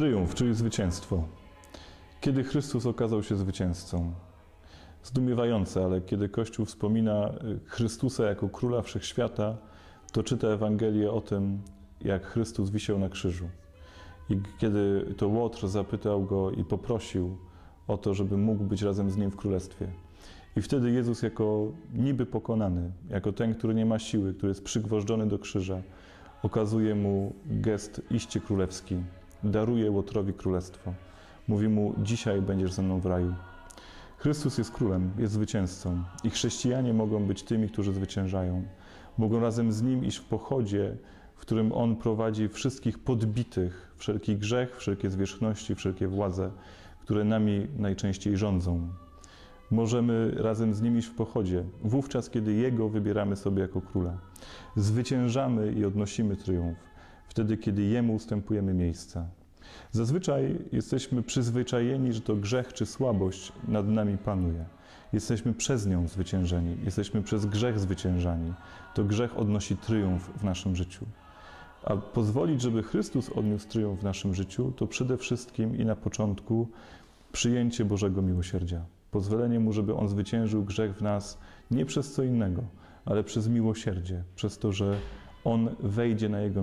Tryumf, czyli zwycięstwo. Kiedy Chrystus okazał się zwycięzcą. Zdumiewające, ale kiedy Kościół wspomina Chrystusa jako Króla Wszechświata, to czyta Ewangelię o tym, jak Chrystus wisiał na krzyżu. I kiedy to Łotr zapytał Go i poprosił o to, żeby mógł być razem z Nim w Królestwie. I wtedy Jezus jako niby pokonany, jako ten, który nie ma siły, który jest przygwożdżony do krzyża, okazuje mu gest iście królewski, daruje Łotrowi królestwo. Mówi mu, dzisiaj będziesz ze mną w raju. Chrystus jest królem, jest zwycięzcą i chrześcijanie mogą być tymi, którzy zwyciężają. Mogą razem z Nim iść w pochodzie, w którym On prowadzi wszystkich podbitych, wszelki grzech, wszelkie zwierzchności, wszelkie władze, które nami najczęściej rządzą. Możemy razem z Nim iść w pochodzie, wówczas kiedy Jego wybieramy sobie jako króla. Zwyciężamy i odnosimy triumf, wtedy kiedy Jemu ustępujemy miejsca. Zazwyczaj jesteśmy przyzwyczajeni, że to grzech czy słabość nad nami panuje. Jesteśmy przez nią zwyciężeni, jesteśmy przez grzech zwyciężani. To grzech odnosi triumf w naszym życiu. A pozwolić, żeby Chrystus odniósł triumf w naszym życiu, to przede wszystkim i na początku przyjęcie Bożego miłosierdzia. Pozwolenie Mu, żeby On zwyciężył grzech w nas nie przez co innego, ale przez miłosierdzie, przez to, że On wejdzie na Jego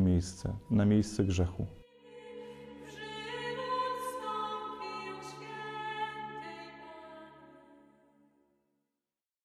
miejsce grzechu.